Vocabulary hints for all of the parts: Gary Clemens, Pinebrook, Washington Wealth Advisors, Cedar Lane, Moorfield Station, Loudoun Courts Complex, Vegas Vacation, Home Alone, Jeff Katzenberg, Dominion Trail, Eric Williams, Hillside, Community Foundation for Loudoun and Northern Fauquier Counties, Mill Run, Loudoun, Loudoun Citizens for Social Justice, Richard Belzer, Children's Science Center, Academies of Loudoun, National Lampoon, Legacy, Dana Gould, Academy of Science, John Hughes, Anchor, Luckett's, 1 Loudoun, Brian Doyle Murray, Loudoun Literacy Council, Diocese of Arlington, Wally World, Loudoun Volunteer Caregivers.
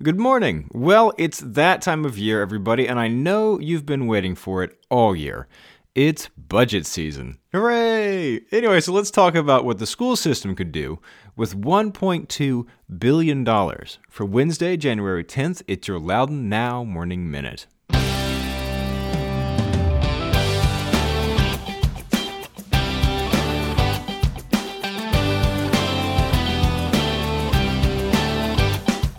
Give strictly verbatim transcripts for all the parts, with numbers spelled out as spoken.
Good morning. Well, it's that time of year, everybody, and I know you've been waiting for it all year. It's budget season. Hooray! Anyway, so let's talk about what the school system could do with one point two billion dollars. For Wednesday, January tenth, it's your Loudoun Now Morning Minute.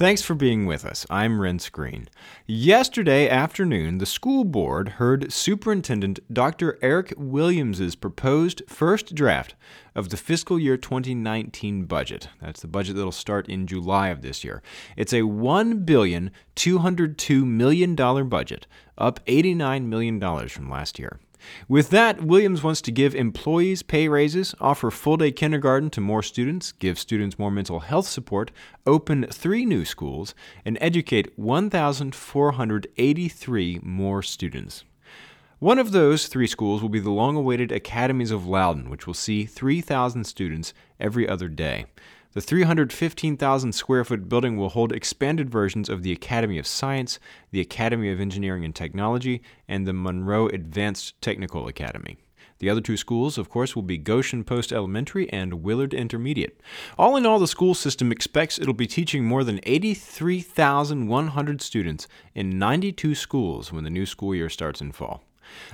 Thanks for being with us. I'm Rince Green. Yesterday afternoon, the school board heard Superintendent Doctor Eric Williams' proposed first draft of the fiscal year twenty nineteen budget. That's the budget that'll start in July of this year. It's a one billion two hundred two million dollars budget, up eighty-nine million dollars from last year. With that, Williams wants to give employees pay raises, offer full-day kindergarten to more students, give students more mental health support, open three new schools, and educate one thousand four hundred eighty-three more students. One of those three schools will be the long-awaited Academies of Loudoun, which will see three thousand students every other day. The three hundred fifteen thousand square foot building will hold expanded versions of the Academy of Science, the Academy of Engineering and Technology, and the Monroe Advanced Technical Academy. The other two schools, of course, will be Goshen Post Elementary and Willard Intermediate. All in all, the school system expects it'll be teaching more than eighty-three thousand one hundred students in ninety-two schools when the new school year starts in fall.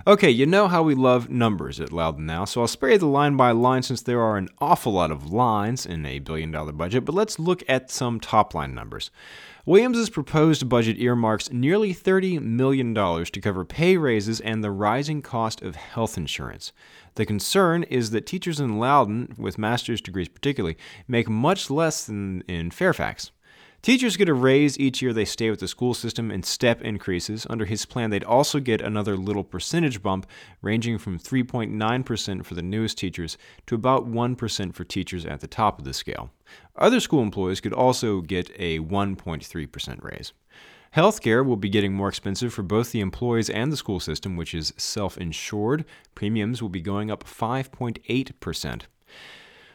Okay, you know how we love numbers at Loudoun Now, so I'll spare you the line by line since there are an awful lot of lines in a billion dollar budget, but let's look at some top line numbers. Williams' proposed budget earmarks nearly thirty million dollars to cover pay raises and the rising cost of health insurance. The concern is that teachers in Loudoun, with master's degrees particularly, make much less than in Fairfax. Teachers get a raise each year they stay with the school system and step increases. Under his plan, they'd also get another little percentage bump, ranging from three point nine percent for the newest teachers to about one percent for teachers at the top of the scale. Other school employees could also get a one point three percent raise. Healthcare will be getting more expensive for both the employees and the school system, which is self-insured. Premiums will be going up five point eight percent.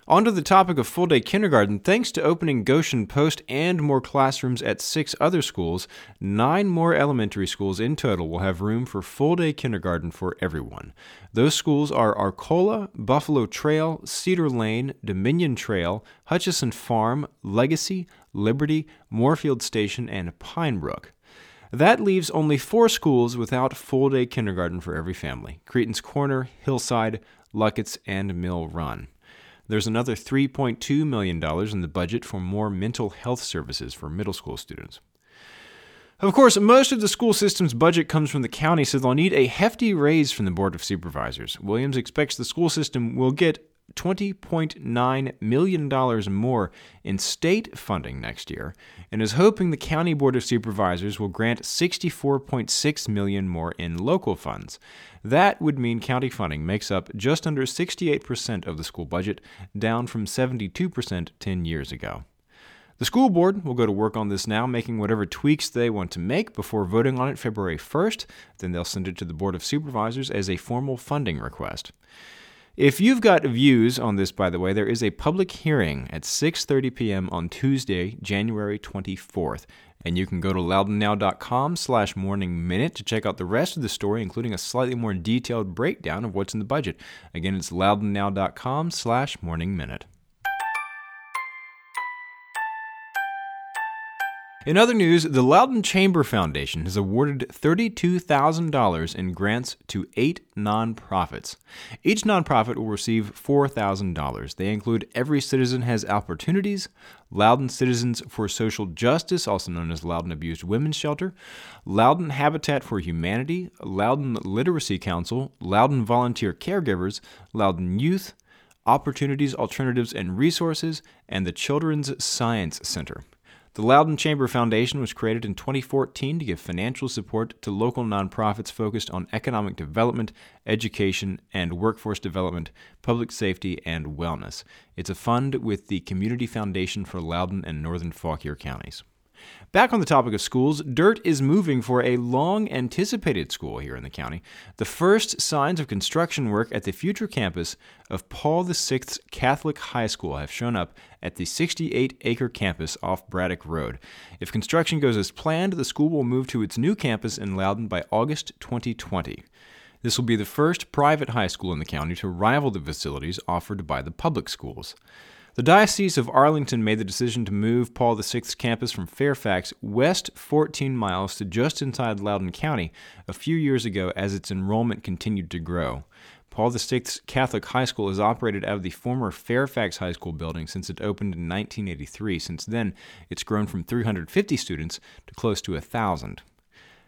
Onto the topic of full-day kindergarten, thanks to opening Goshen Post and more classrooms at six other schools, nine more elementary schools in total will have room for full-day kindergarten for everyone. Those schools are Arcola, Buffalo Trail, Cedar Lane, Dominion Trail, Hutchison Farm, Legacy, Liberty, Moorfield Station, and Pinebrook. That leaves only four schools without full-day kindergarten for every family: Cretans Corner, Hillside, Luckett's, and Mill Run. There's another three point two million dollars in the budget for more mental health services for middle school students. Of course, most of the school system's budget comes from the county, so they'll need a hefty raise from the Board of Supervisors. Williams expects the school system will get twenty point nine million dollars more in state funding next year, and is hoping the County Board of Supervisors will grant sixty-four point six million dollars more in local funds. That would mean county funding makes up just under sixty-eight percent of the school budget, down from seventy-two percent ten years ago. The school board will go to work on this now, making whatever tweaks they want to make before voting on it February first. Then they'll send it to the Board of Supervisors as a formal funding request. If you've got views on this, by the way, there is a public hearing at six thirty p.m. on Tuesday, January twenty-fourth, and you can go to loudoun now dot com slash morning minute to check out the rest of the story, including a slightly more detailed breakdown of what's in the budget. Again, it's loudoun now dot com slash morning minute. In other news, the Loudoun Chamber Foundation has awarded thirty-two thousand dollars in grants to eight nonprofits. Each nonprofit will receive four thousand dollars. They include Every Citizen Has Opportunities, Loudoun Citizens for Social Justice, also known as Loudoun Abused Women's Shelter, Loudoun Habitat for Humanity, Loudoun Literacy Council, Loudoun Volunteer Caregivers, Loudoun Youth, Opportunities, Alternatives, and Resources, and the Children's Science Center. The Loudoun Chamber Foundation was created in twenty fourteen to give financial support to local nonprofits focused on economic development, education, and workforce development, public safety, and wellness. It's a fund with the Community Foundation for Loudoun and Northern Fauquier counties. Back on the topic of schools, dirt is moving for a long-anticipated school here in the county. The first signs of construction work at the future campus of Paul the Sixth's Catholic High School have shown up at the sixty-eight acre campus off Braddock Road. If construction goes as planned, the school will move to its new campus in Loudoun by August twenty twenty. This will be the first private high school in the county to rival the facilities offered by the public schools. The Diocese of Arlington made the decision to move Paul the Sixth's campus from Fairfax west fourteen miles to just inside Loudoun County a few years ago as its enrollment continued to grow. Paul the Sixth's Catholic High School has operated out of the former Fairfax High School building since it opened in nineteen eighty-three. Since then, it's grown from three hundred fifty students to close to one thousand.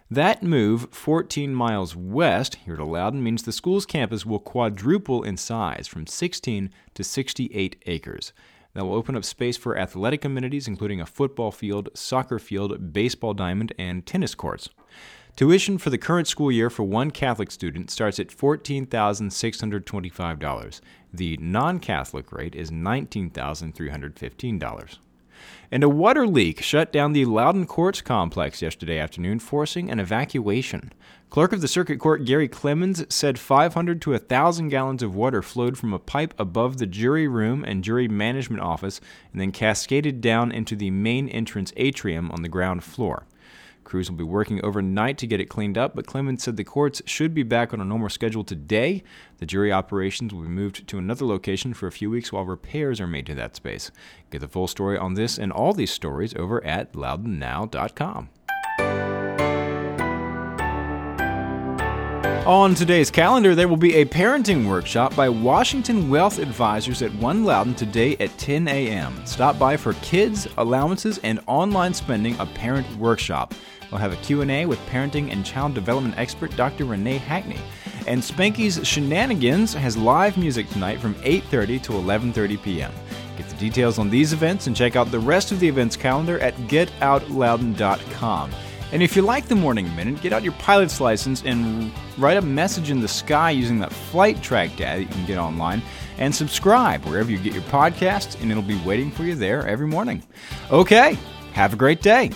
That move, fourteen miles west here to Loudoun, means the school's campus will quadruple in size from sixteen to sixty-eight acres. That will open up space for athletic amenities, including a football field, soccer field, baseball diamond, and tennis courts. Tuition for the current school year for one Catholic student starts at fourteen thousand six hundred twenty-five dollars. The non-Catholic rate is nineteen thousand three hundred fifteen dollars. And a water leak shut down the Loudoun Courts complex yesterday afternoon, forcing an evacuation. Clerk of the Circuit Court Gary Clemens said five hundred to one thousand gallons of water flowed from a pipe above the jury room and jury management office and then cascaded down into the main entrance atrium on the ground floor. Crews will be working overnight to get it cleaned up, but Clemens said the courts should be back on a normal schedule today. The jury operations will be moved to another location for a few weeks while repairs are made to that space. Get the full story on this and all these stories over at Loudoun Now dot com. On today's calendar, there will be a parenting workshop by Washington Wealth Advisors at One Loudoun today at ten a.m. Stop by for kids, allowances, and online spending a parent workshop. We'll have a Q and A with parenting and child development expert Doctor Renee Hackney. And Spanky's Shenanigans has live music tonight from eight thirty to eleven thirty p.m. Get the details on these events and check out the rest of the events calendar at get out loudoun dot com. And if you like the Morning Minute, get out your pilot's license and write a message in the sky using that flight track data that you can get online, and subscribe wherever you get your podcasts, and it'll be waiting for you there every morning. Okay, have a great day.